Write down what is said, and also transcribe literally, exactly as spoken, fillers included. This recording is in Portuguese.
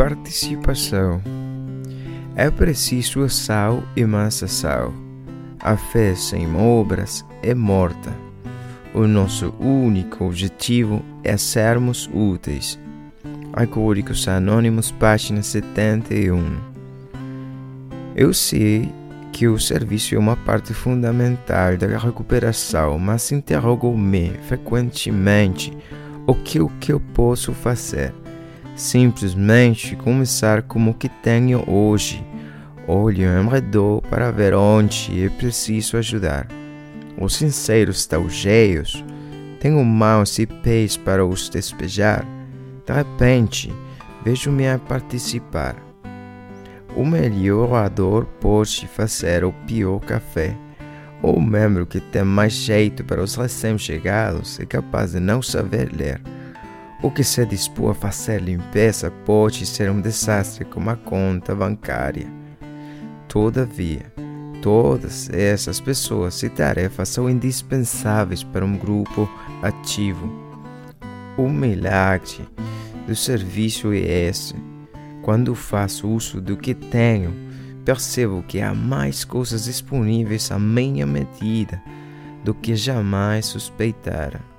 Participação. É preciso sal e massa sal. A fé sem obras é morta. O nosso único objetivo é sermos úteis. Alcoólicos Anônimos, página setenta e um. Eu sei que o serviço é uma parte fundamental da recuperação, mas interrogo-me frequentemente o que, o que eu posso fazer. Simplesmente começar com o que tenho hoje. Olho em redor para ver onde é preciso ajudar. Os sinceros estão cheios. Tenho mãos e pés para os despejar. De repente, vejo-me a participar. O melhor orador pode fazer o pior café. O membro que tem mais jeito para os recém-chegados é capaz de não saber ler. O que se dispõe a fazer limpeza pode ser um desastre como a conta bancária. Todavia, todas essas pessoas e tarefas são indispensáveis para um grupo ativo. O milagre do serviço é esse. Quando faço uso do que tenho, percebo que há mais coisas disponíveis à minha medida do que jamais suspeitara.